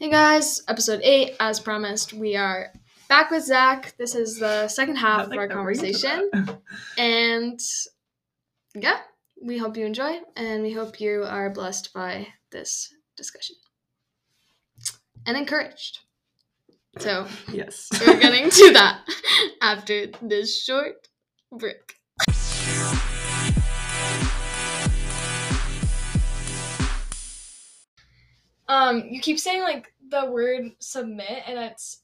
Hey guys, episode 8, as promised, we are back with Zach. This is the second half of our conversation. And yeah, we hope you enjoy, and we hope you are blessed by this discussion. And encouraged. So, yes, we're getting to that after this short break. You keep saying, like, the word submit, and it's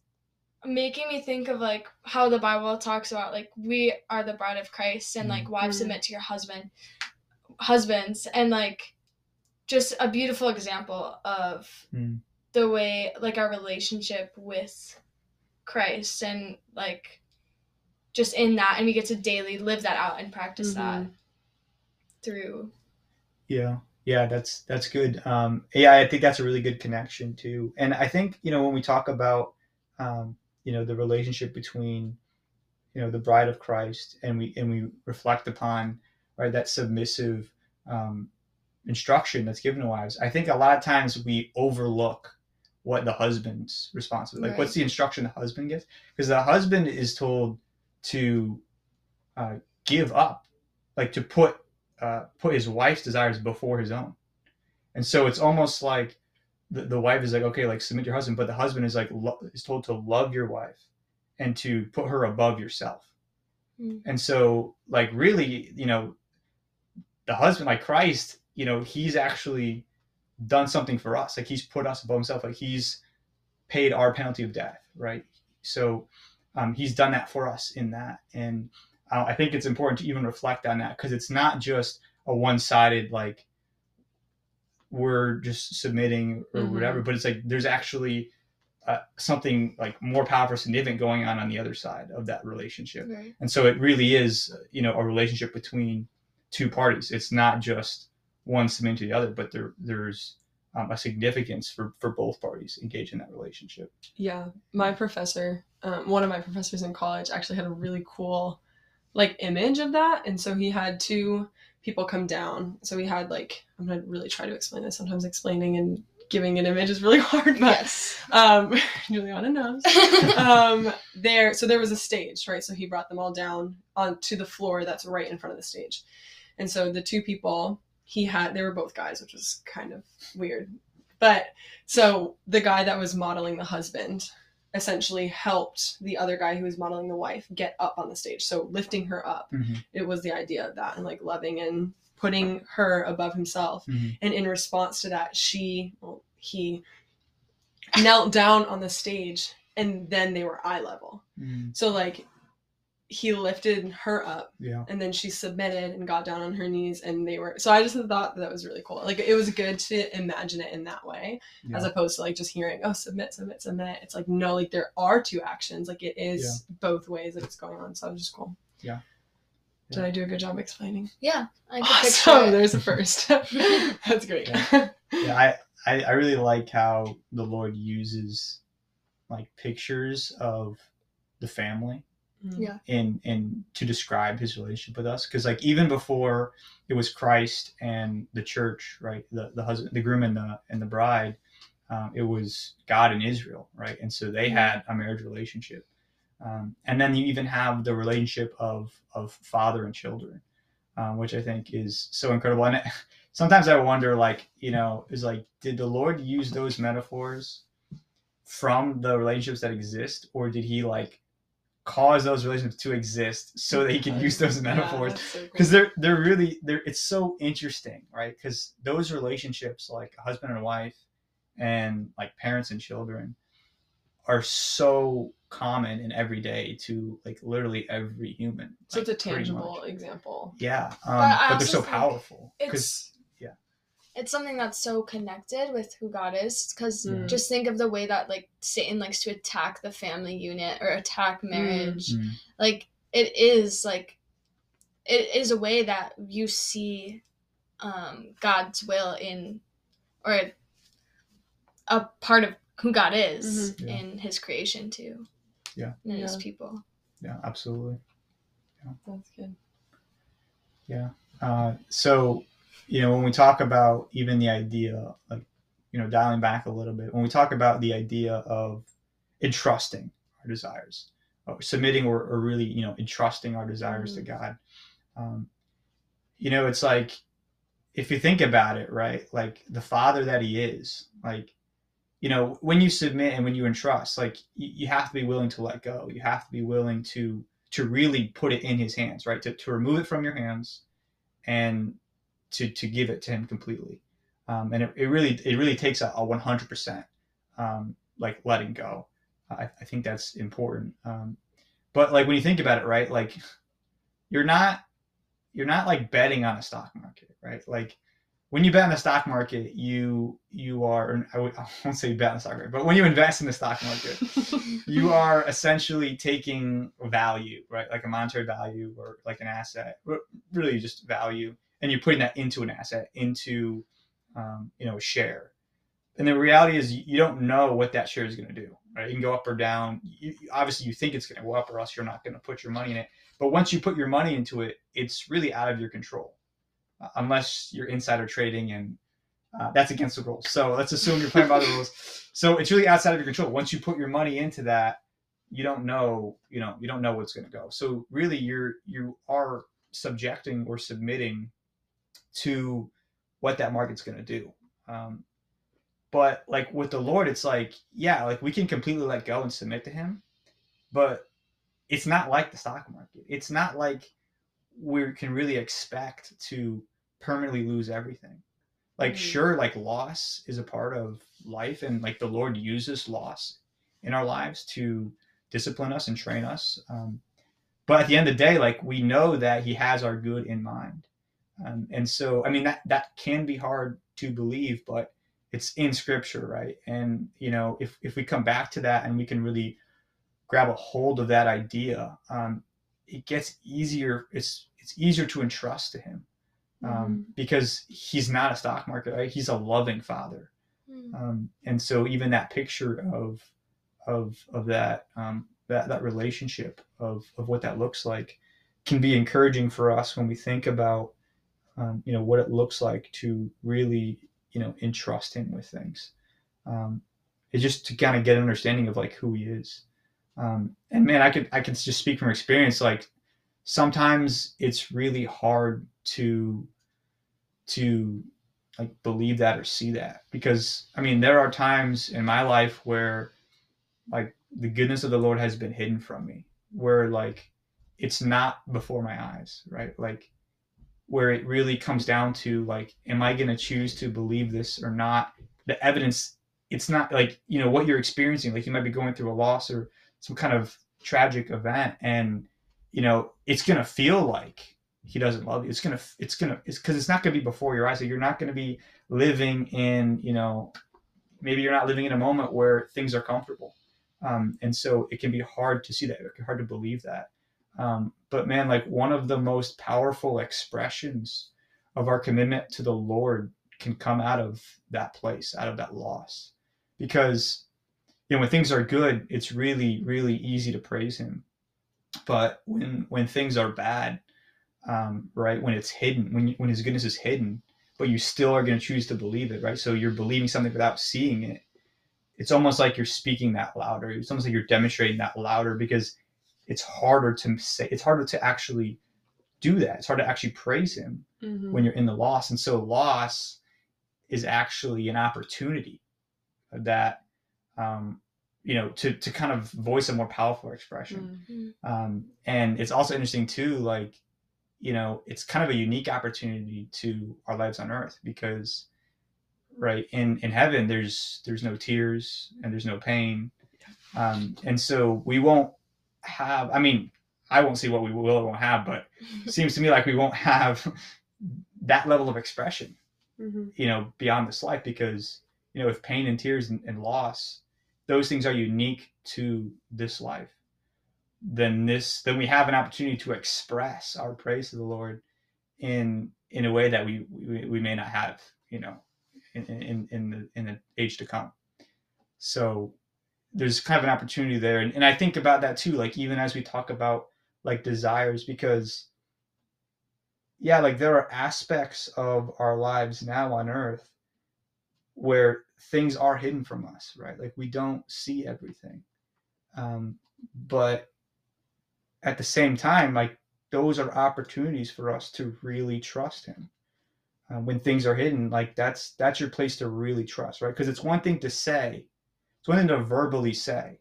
making me think of, like, how the Bible talks about, like, we are the bride of Christ, and, like, wives submit to your husbands, and, like, just a beautiful example of the way, like, our relationship with Christ, and, like, just in that, and we get to daily live that out and practice that through. Yeah. Yeah, that's good. Yeah, I think that's a really good connection too. And I think, you know, when we talk about, you know, the relationship between, you know, the bride of Christ and we reflect upon, right, that submissive instruction that's given to wives, I think a lot of times we overlook what the husband's responsibility, like what's the instruction the husband gives? Because the husband is told to give up, like to put his wife's desires before his own. And so it's almost like the wife is like, okay, like submit your husband, but the husband is like, is told to love your wife and to put her above yourself. And so, like, really, you know, the husband, like Christ, you know, he's actually done something for us. Like he's put us above himself. Like he's paid our penalty of death. Right. So he's done that for us in that. And I think it's important to even reflect on that, because it's not just a one-sided, like, we're just submitting or whatever, but it's like there's actually something like more powerful, significant going on the other side of that relationship. Right. And so it really is, you know, a relationship between two parties. It's not just one submitting to the other, but there's a significance for both parties engaged in that relationship. Yeah. My professor, one of my professors in college actually had a really cool like image of that. And so he had two people come down. So he had like, I'm going to really try to explain this. Sometimes explaining and giving an image is really hard, but yes. Juliana knows. So there was a stage, right? So he brought them all down onto the floor that's right in front of the stage. And so the two people they were both guys, which was kind of weird. But so the guy that was modeling the husband essentially helped the other guy who was modeling the wife get up on the stage. So lifting her up, it was the idea of that, and like loving and putting her above himself. And in response to that, he knelt down on the stage, and then they were eye level. So like he lifted her up, and then she submitted and got down on her knees, and they were, so I just thought that was really cool. Like it was good to imagine it in that way, as opposed to like just hearing, oh, submit, submit, submit. It's like, no, like there are two actions. Like it is both ways that it's going on. So it was just cool. Did I do a good job explaining? Yeah. I could picture it. There's the first. That's great. I really like how the Lord uses like pictures of the family. And to describe his relationship with us, because like even before it was Christ and the church, right, the husband, the groom, and the bride, it was God and Israel, right? And so they had a marriage relationship, and then you even have the relationship of father and children, which I think is so incredible. And sometimes I wonder, like, you know, is like, did the Lord use those metaphors from the relationships that exist, or did he like cause those relationships to exist so that he can use those metaphors? Because so cool. they're really it's so interesting, right? Because those relationships, like husband and wife and like parents and children, are so common and everyday to like literally every human. So like, it's a tangible example. But they're so powerful. It's something that's so connected with who God is, because just think of the way that like Satan likes to attack the family unit or attack marriage. Like it is a way that you see God's will in, or a part of who God is in his creation too. And in his people. Yeah, absolutely. Yeah. That's good. Yeah. So, you know, when we talk about even the idea, like dialing back a little bit, when we talk about the idea of entrusting our desires, or submitting, or really, entrusting our desires to God, it's like, if you think about it, right, like the Father that He is, like, when you submit and when you entrust, like you have to be willing to let go. You have to be willing to really put it in His hands, right? To remove it from your hands and to give it to Him completely. And it really takes a 100%, like letting go. I think that's important. But like, when you think about it, right, like you're not like betting on a stock market, right? Like when you bet on the stock market, you are, I won't say bet on the stock market, but when you invest in the stock market, you are essentially taking value, right? Like a monetary value or like an asset, really just value. And you're putting that into an asset, into, a share. And the reality is you don't know what that share is going to do, right? It can go up or down. Obviously you think it's going to go up, or else you're not going to put your money in it. But once you put your money into it, it's really out of your control, unless you're insider trading, and that's against the rules. So let's assume you're playing by the rules. So it's really outside of your control. Once you put your money into that, you don't know what's going to go. So really you are subjecting or submitting to what that market's going to do. But like with the Lord, it's like, yeah, like we can completely let go and submit to Him, but it's not like the stock market. It's not like we can really expect to permanently lose everything. Like, sure, like loss is a part of life, and like the Lord uses loss in our lives to discipline us and train us. But at the end of the day, like we know that He has our good in mind. And so, I mean, that can be hard to believe, but it's in Scripture, right? And, if we come back to that and we can really grab a hold of that idea, it gets easier. It's easier to entrust to Him, because He's not a stock market, right? He's a loving Father. And so even that picture of that, that relationship of what that looks like can be encouraging for us when we think about, what it looks like to really, entrust Him with things. It's just to kind of get an understanding of like who He is. And man, I could just speak from experience. Like sometimes it's really hard to like believe that or see that, because I mean, there are times in my life where like the goodness of the Lord has been hidden from me, where like, it's not before my eyes, right? Like where it really comes down to like, am I going to choose to believe this or not? The evidence, it's not like, what you're experiencing, like you might be going through a loss or some kind of tragic event, and it's gonna feel like He doesn't love you. It's because it's not gonna be before your eyes. So you're not gonna be living in, maybe you're not living in a moment where things are comfortable, and so it can be hard to see that. It can be hard to believe that. But man, like one of the most powerful expressions of our commitment to the Lord can come out of that place, out of that loss, because when things are good, it's really, really easy to praise Him. But when things are bad, right, when it's hidden, when His goodness is hidden, but you still are going to choose to believe it, right? So you're believing something without seeing it. It's almost like you're speaking that louder. It's almost like you're demonstrating that louder, because it's harder to say, it's harder to actually do that. It's hard to actually praise Him when you're in the loss. And so loss is actually an opportunity that, to kind of voice a more powerful expression. And it's also interesting too, like, it's kind of a unique opportunity to our lives on earth, because right in heaven, there's no tears and there's no pain. And so we won't have, I won't see what we will or won't have, but it seems to me like we won't have that level of expression, beyond this life, because if pain and tears and loss, those things are unique to this life, then we have an opportunity to express our praise to the Lord in a way that we may not have, in the age to come. So there's kind of an opportunity there. And I think about that too, like even as we talk about like desires, because yeah, like there are aspects of our lives now on earth where things are hidden from us, right? Like we don't see everything. But at the same time, like those are opportunities for us to really trust him. When things are hidden, like that's your place to really trust, right? Because it's one thing to say, it's one thing to verbally say,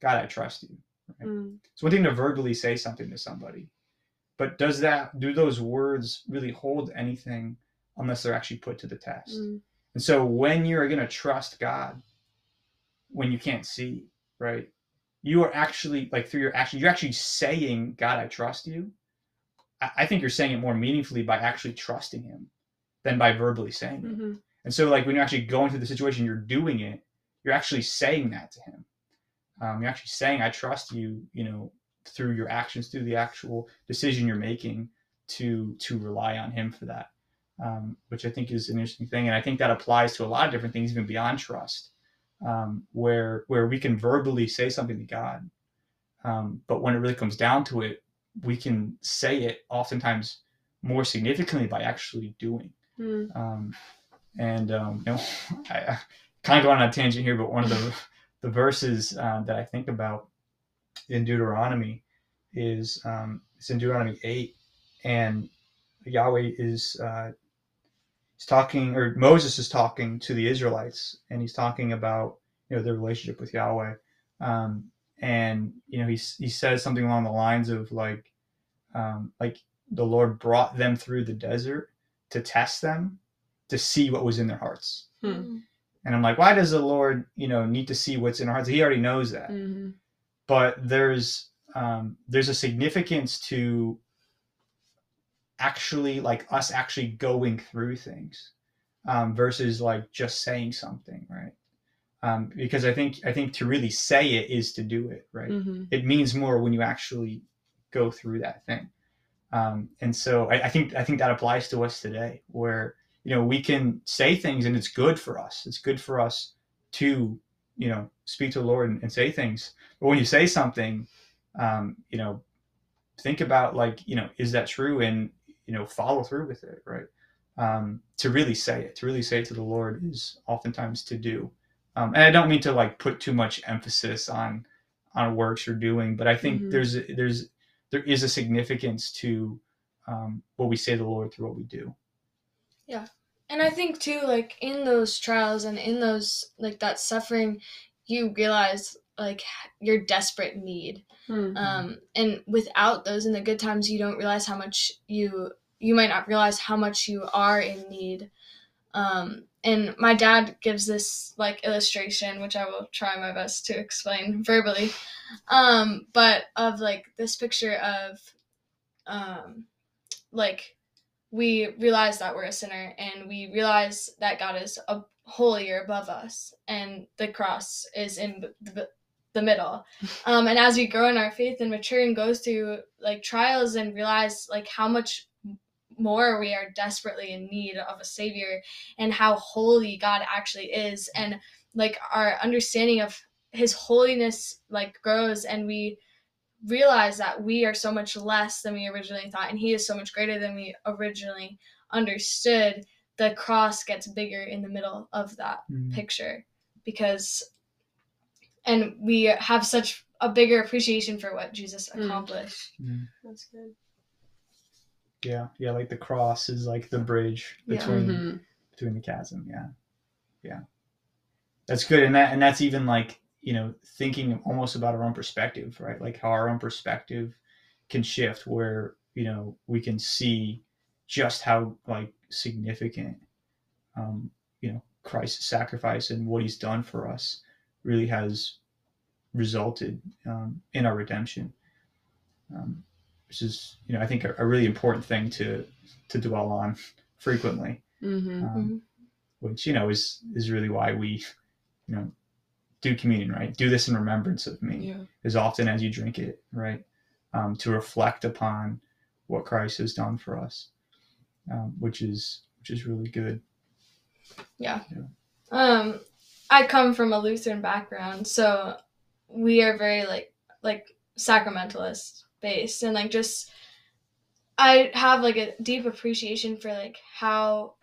God, I trust you. Right? Mm. It's one thing to verbally say something to somebody, but does that, do those words really hold anything unless they're actually put to the test? Mm. And so when you're going to trust God, when you can't see, right, you are actually, like through your action, you're actually saying, God, I trust you. I think you're saying it more meaningfully by actually trusting him than by verbally saying it. Mm-hmm. And so like when you're actually going through the situation, you're doing it, you're actually saying that to him. You're actually saying, I trust you, you know, through your actions, through the actual decision you're making to rely on him for that. Which I think is an interesting thing. And I think that applies to a lot of different things, even beyond trust, where we can verbally say something to God. But when it really comes down to it, we can say it oftentimes more significantly by actually doing. Mm. You know, I kind of going on a tangent here, but one of the verses that I think about in Deuteronomy is it's in Deuteronomy 8, and Yahweh is talking, or Moses is talking to the Israelites, and he's talking about, you know, their relationship with Yahweh. And, you know, he says something along the lines of like the Lord brought them through the desert to test them, to see what was in their hearts. Hmm. And I'm like, why does the Lord, you know, need to see what's in our hearts? He already knows that. Mm-hmm. But there's a significance to actually like us actually going through things versus like just saying something, right? Because I think to really say it is to do it, right? Mm-hmm. It means more when you actually go through that thing. And so I think that applies to us today, where, you know, we can say things and it's good for us. It's good for us to, you know, speak to the Lord and say things. But when you say something, you know, think about like, you know, is that true? And, you know, follow through with it, right? To really say it to the Lord is oftentimes to do. And I don't mean to like put too much emphasis on works or doing, but I think mm-hmm. there is a significance to what we say to the Lord through what we do. Yeah. And I think too, like in those trials and in those, like that suffering, you realize like your desperate need. Mm-hmm. And without those, in the good times, you don't realize how much you might not realize how much you are in need. And my dad gives this like illustration, which I will try my best to explain verbally, but of like this picture of like we realize that we're a sinner and we realize that God is a holier above us and the cross is in the middle. And as we grow in our faith and mature and go through like trials and realize like how much more we are desperately in need of a savior and how holy God actually is, and like our understanding of his holiness like grows, and we realize that we are so much less than we originally thought and he is so much greater than we originally understood. The cross gets bigger in the middle of that mm-hmm. picture, because and we have such a bigger appreciation for what Jesus accomplished. Mm-hmm. That's good. Yeah, like the cross is like the bridge between yeah. mm-hmm. between the chasm. Yeah, that's good, and that's even like, you know, thinking almost about our own perspective, right? Like how our own perspective can shift, where, you know, we can see just how like significant, you know, Christ's sacrifice and what he's done for us really has resulted in our redemption. Which is, you know, I think a really important thing to dwell on frequently, mm-hmm. Which, you know, is really why we, you know, do communion, right? Do this in remembrance of me, yeah. as often as you drink it, right? To reflect upon what Christ has done for us, which is really good. Yeah. I come from a Lutheran background, so we are very like sacramentalist based, and like just I have like a deep appreciation for like how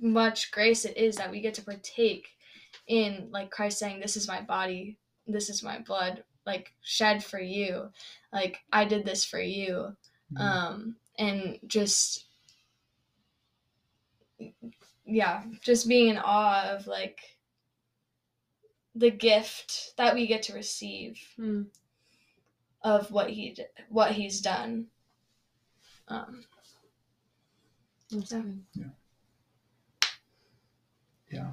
much grace it is that we get to partake in, like, Christ saying, this is my body, this is my blood, like, shed for you, like, I did this for you. Mm-hmm. And just, yeah, just being in awe of, like, the gift that we get to receive of what he's done. So. Yeah.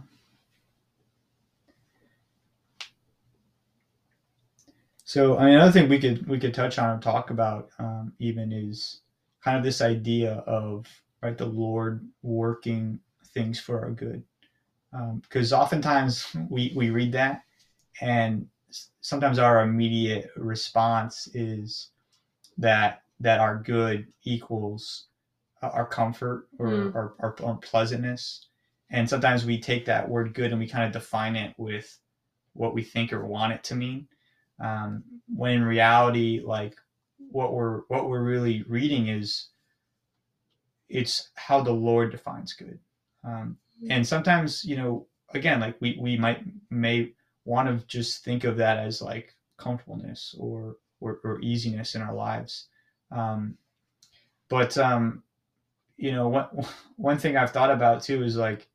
So, I mean, another thing we could touch on and talk about even is kind of this idea of, right, the Lord working things for our good. Because oftentimes we read that, and sometimes our immediate response is that our good equals our comfort or our pleasantness. And sometimes we take that word good and we kind of define it with what we think or want it to mean. When in reality, like, what we're really reading is, it's how the Lord defines good. And sometimes, you know, again, like we may want to just think of that as like comfortableness or easiness in our lives. But you know, one thing I've thought about too is, like,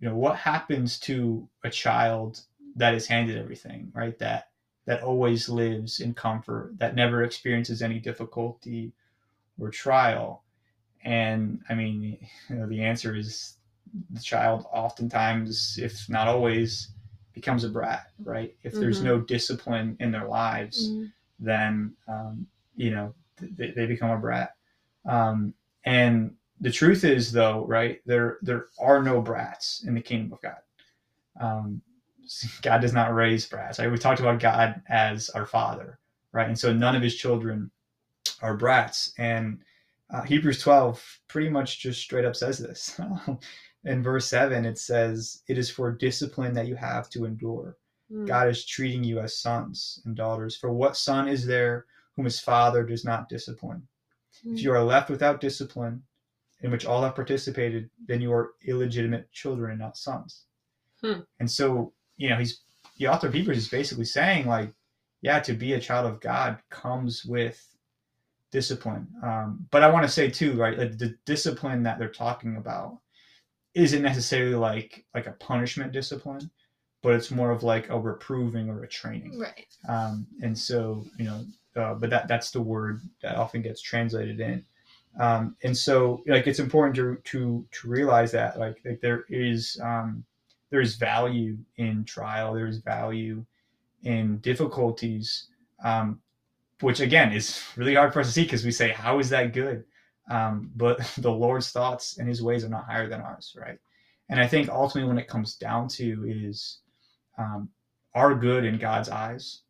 you know, what happens to a child that is handed everything, right? That always lives in comfort, that never experiences any difficulty or trial. And I mean, you know, the answer is the child oftentimes, if not always, becomes a brat, right? If there's no discipline in their lives, then, you know, they become a brat. And the truth is, though, right, there are no brats in the kingdom of God. God does not raise brats. Right? We talked about God as our Father, right? And so none of his children are brats. And Hebrews 12 pretty much just straight up says this. In verse 7, it says, it is for discipline that you have to endure. God is treating you as sons and daughters. For what son is there whom his father does not discipline? If you are left without discipline, in which all have participated, then you are illegitimate children and not sons. And so, you know, the author of Hebrews is basically saying, like, yeah, to be a child of God comes with discipline. But I want to say too, right, like the discipline that they're talking about isn't necessarily like a punishment discipline, but it's more of like a reproving or a training. Right. And so, you know, but that's the word that often gets translated in. And so, like, it's important to realize that like there is value in trial. There is value in difficulties, which again is really hard for us to see because we say, how is that good? But the Lord's thoughts and his ways are not higher than ours. Right. And I think ultimately when it comes down to is, our good in God's eyes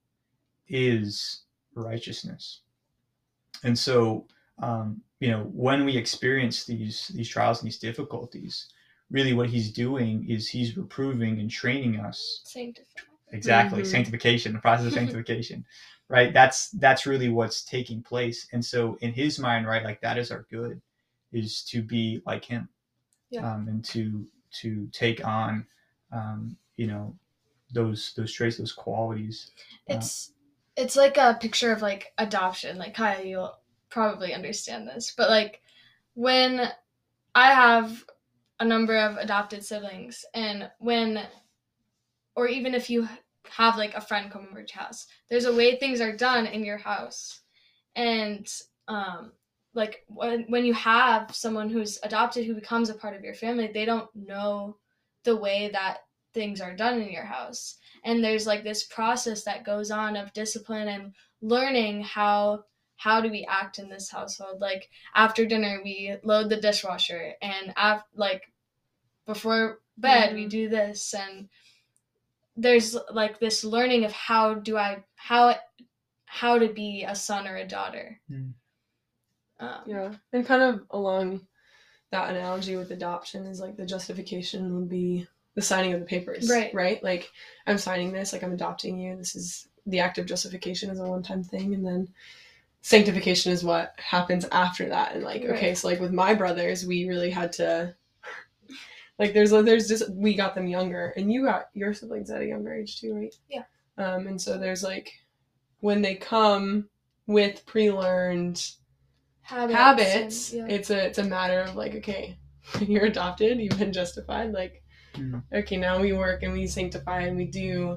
is righteousness. And so, you know, when we experience these trials and these difficulties, really what he's doing is he's reproving and training us. Sanctifying. Exactly. Sanctification, the process of sanctification, right? That's really what's taking place. And so in his mind, right, like that is our good, is to be like him, and to take on, you know, those traits, those qualities. It's like a picture of like adoption. Like, Kaya, you'll probably understand this, but like when I have a number of adopted siblings, and or even if you have like a friend come over to your house, there's a way things are done in your house. And like when you have someone who's adopted who becomes a part of your family, they don't know the way that things are done in your house. And there's like this process that goes on of discipline and learning how do we act in this household? Like, after dinner, we load the dishwasher, and like before bed, we do this. And there's like this learning of how to be a son or a daughter. Yeah. And kind of along that analogy with adoption is like the justification would be the signing of the papers, right? Like, I'm signing this, like I'm adopting you. This is the act of justification is a one-time thing. And then sanctification is what happens after that. And like, okay, so like with my brothers, we really had to Like there's just, we got them younger, and you got your siblings at a younger age too, right? Yeah. And so there's like, when they come with pre-learned habits and, yeah. It's a matter of like, okay, you're adopted, you've been justified, like, yeah. Okay, now we work and we sanctify and we do.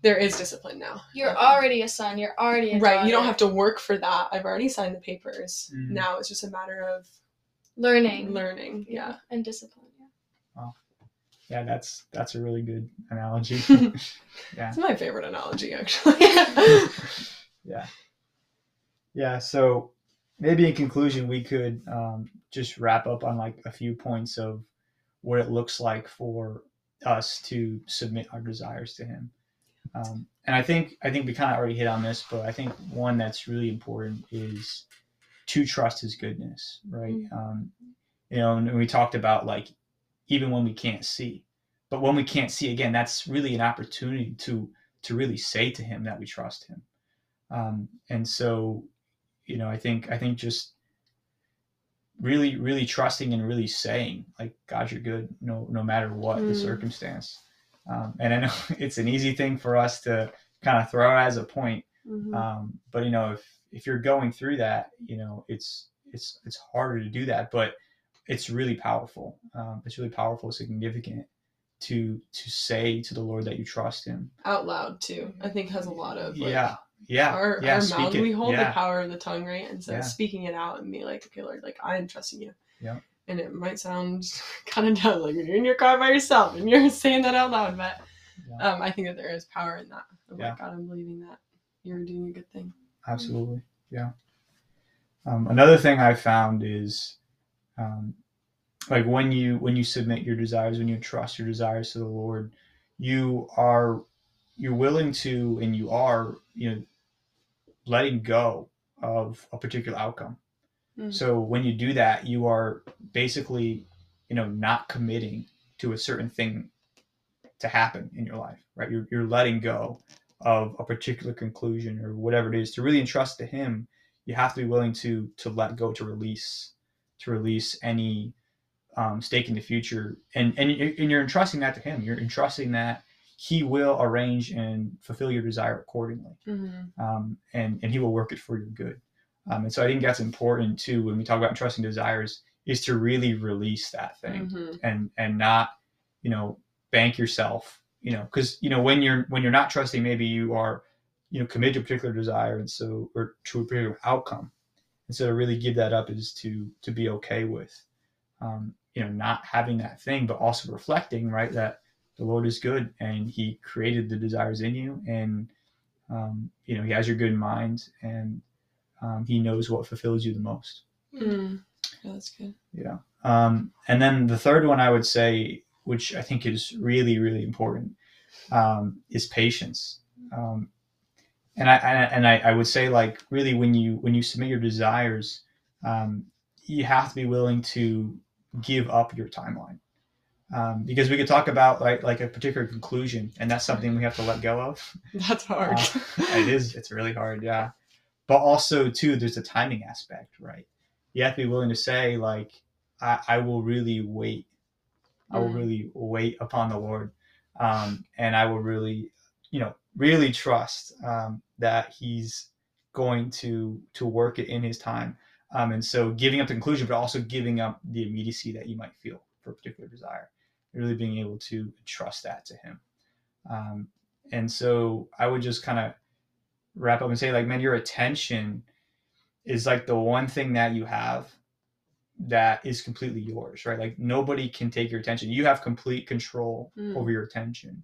There is discipline now. You're already a son. You're already a daughter. Right. You don't have to work for that. I've already signed the papers. Mm-hmm. Now it's just a matter of learning. Yeah. And discipline. Yeah. Wow. Yeah, that's a really good analogy. Yeah. It's my favorite analogy, actually. Yeah. Yeah. So maybe in conclusion, we could just wrap up on like a few points of what it looks like for us to submit our desires to Him. And I think we kind of already hit on this, but I think one that's really important is to trust His goodness, right? Mm-hmm. You know, and we talked about like, even when we can't see, but when we can't see, again, that's really an opportunity to really say to Him that we trust Him. And so, you know, I think just really, really trusting and really saying like, God, you're good, no matter what the circumstance. And I know it's an easy thing for us to kind of throw as a point. Mm-hmm. But, you know, if you're going through that, you know, it's harder to do that, but it's really powerful. It's really powerful, significant to say to the Lord that you trust Him. Out loud, too, I think has a lot of. Like, yeah. Yeah. Our mouth, we hold the power of the tongue, right? And so speaking it out and be like, okay, Lord, like, I am trusting you. Yeah. And it might sound kind of dumb, like when you're in your car by yourself and you're saying that out loud, but I think that there is power in that. Oh my God, I'm believing that you're doing a good thing. Absolutely. Yeah. Another thing I found is like when you submit your desires, when you trust your desires to the Lord, you're willing to, and you are, you know, letting go of a particular outcome. So when you do that, you are basically, you know, not committing to a certain thing to happen in your life, right? You're letting go of a particular conclusion or whatever it is. To really entrust to Him, you have to be willing to let go, to release any stake in the future. And you're entrusting that to Him. You're entrusting that He will arrange and fulfill your desire accordingly. Mm-hmm. And He will work it for your good. And so I think that's important too, when we talk about trusting desires, is to really release that thing and not, you know, bank yourself, you know, because, you know, when you're not trusting, maybe you are, you know, committed to a particular desire. And so, or to a particular outcome. And so to really give that up is to be okay with, you know, not having that thing, but also reflecting, right, that the Lord is good and He created the desires in you, and, you know, He has your good in mind, and, He knows what fulfills you the most. Yeah, that's good. Yeah. And then the third one I would say, which I think is really, really important, is patience. And I would say, like, really when you submit your desires, you have to be willing to give up your timeline. Because we could talk about like a particular conclusion, and that's something we have to let go of. That's hard. It is. It's really hard. Yeah. But also, too, there's the timing aspect, right? You have to be willing to say, like, I will really wait. I will really wait upon the Lord. And I will really, you know, really trust that He's going to work it in His time. And so giving up the conclusion, but also giving up the immediacy that you might feel for a particular desire. Really being able to trust that to Him. And so I would just kind of wrap up and say, like, man, your attention is like the one thing that you have that is completely yours, right? Like, nobody can take your attention. You have complete control over your attention.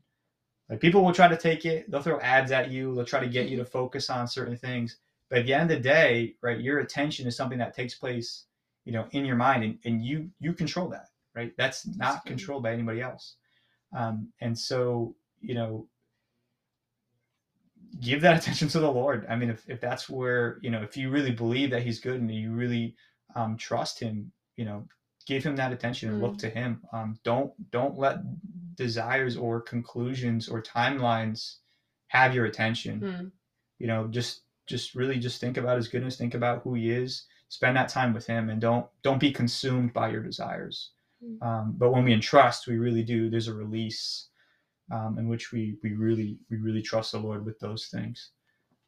Like, people will try to take it. They'll throw ads at you. They'll try to get you to focus on certain things. But at the end of the day, right, your attention is something that takes place, you know, in your mind, and you control that, right? That's not controlled by anybody else. And so, you know, give that attention to the Lord. I mean, if that's where, you know, if you really believe that He's good and you really trust Him, you know, give Him that attention and look to Him. Don't let desires or conclusions or timelines have your attention. You know, just really just think about His goodness. Think about who He is. Spend that time with Him, and don't be consumed by your desires. But when we entrust, we really do. There's a release in which we really trust the Lord with those things.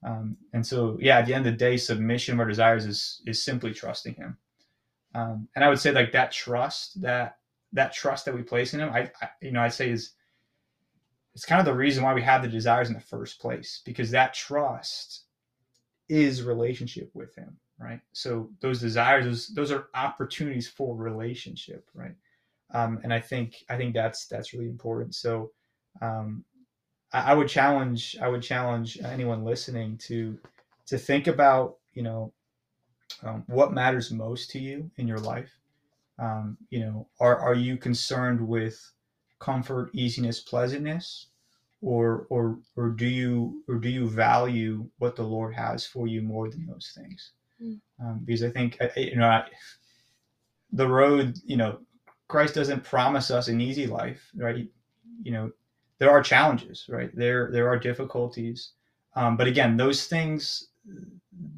And so, yeah, at the end of the day, submission of our desires is simply trusting Him. And I would say, like, that trust that we place in Him, I'd say it's kind of the reason why we have the desires in the first place, because that trust is relationship with Him, right? So those desires, those are opportunities for relationship, right? And I think that's really important. So I would challenge anyone listening to think about, what matters most to you in your life. Are you concerned with comfort, easiness, pleasantness, or do you value what the Lord has for you more than those things? Because I think, the road, Christ doesn't promise us an easy life, right? There are challenges, right? There are difficulties. But again, those things,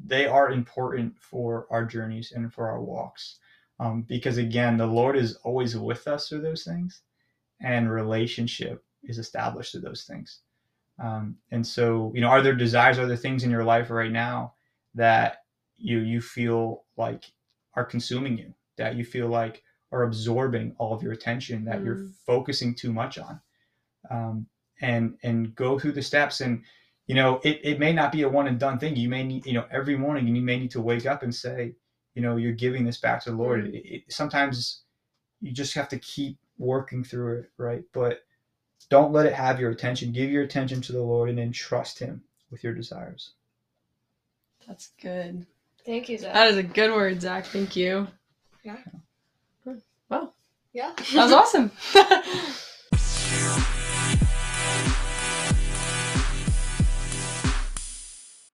they are important for our journeys and for our walks. Because again, the Lord is always with us through those things, and relationship is established through those things. And so, are there desires, are there things in your life right now that you feel like are consuming you, that you feel like are absorbing all of your attention, that you're focusing too much on? And go through the steps, and, it may not be a one and done thing. You may need, every morning you may need to wake up and say, you're giving this back to the Lord. Sometimes you just have to keep working through it, right? But don't let it have your attention. Give your attention to the Lord, and then trust Him with your desires. That's good. Thank you, Zach. That is a good word, Zach. Thank you. Yeah. Wow. Yeah. That was awesome.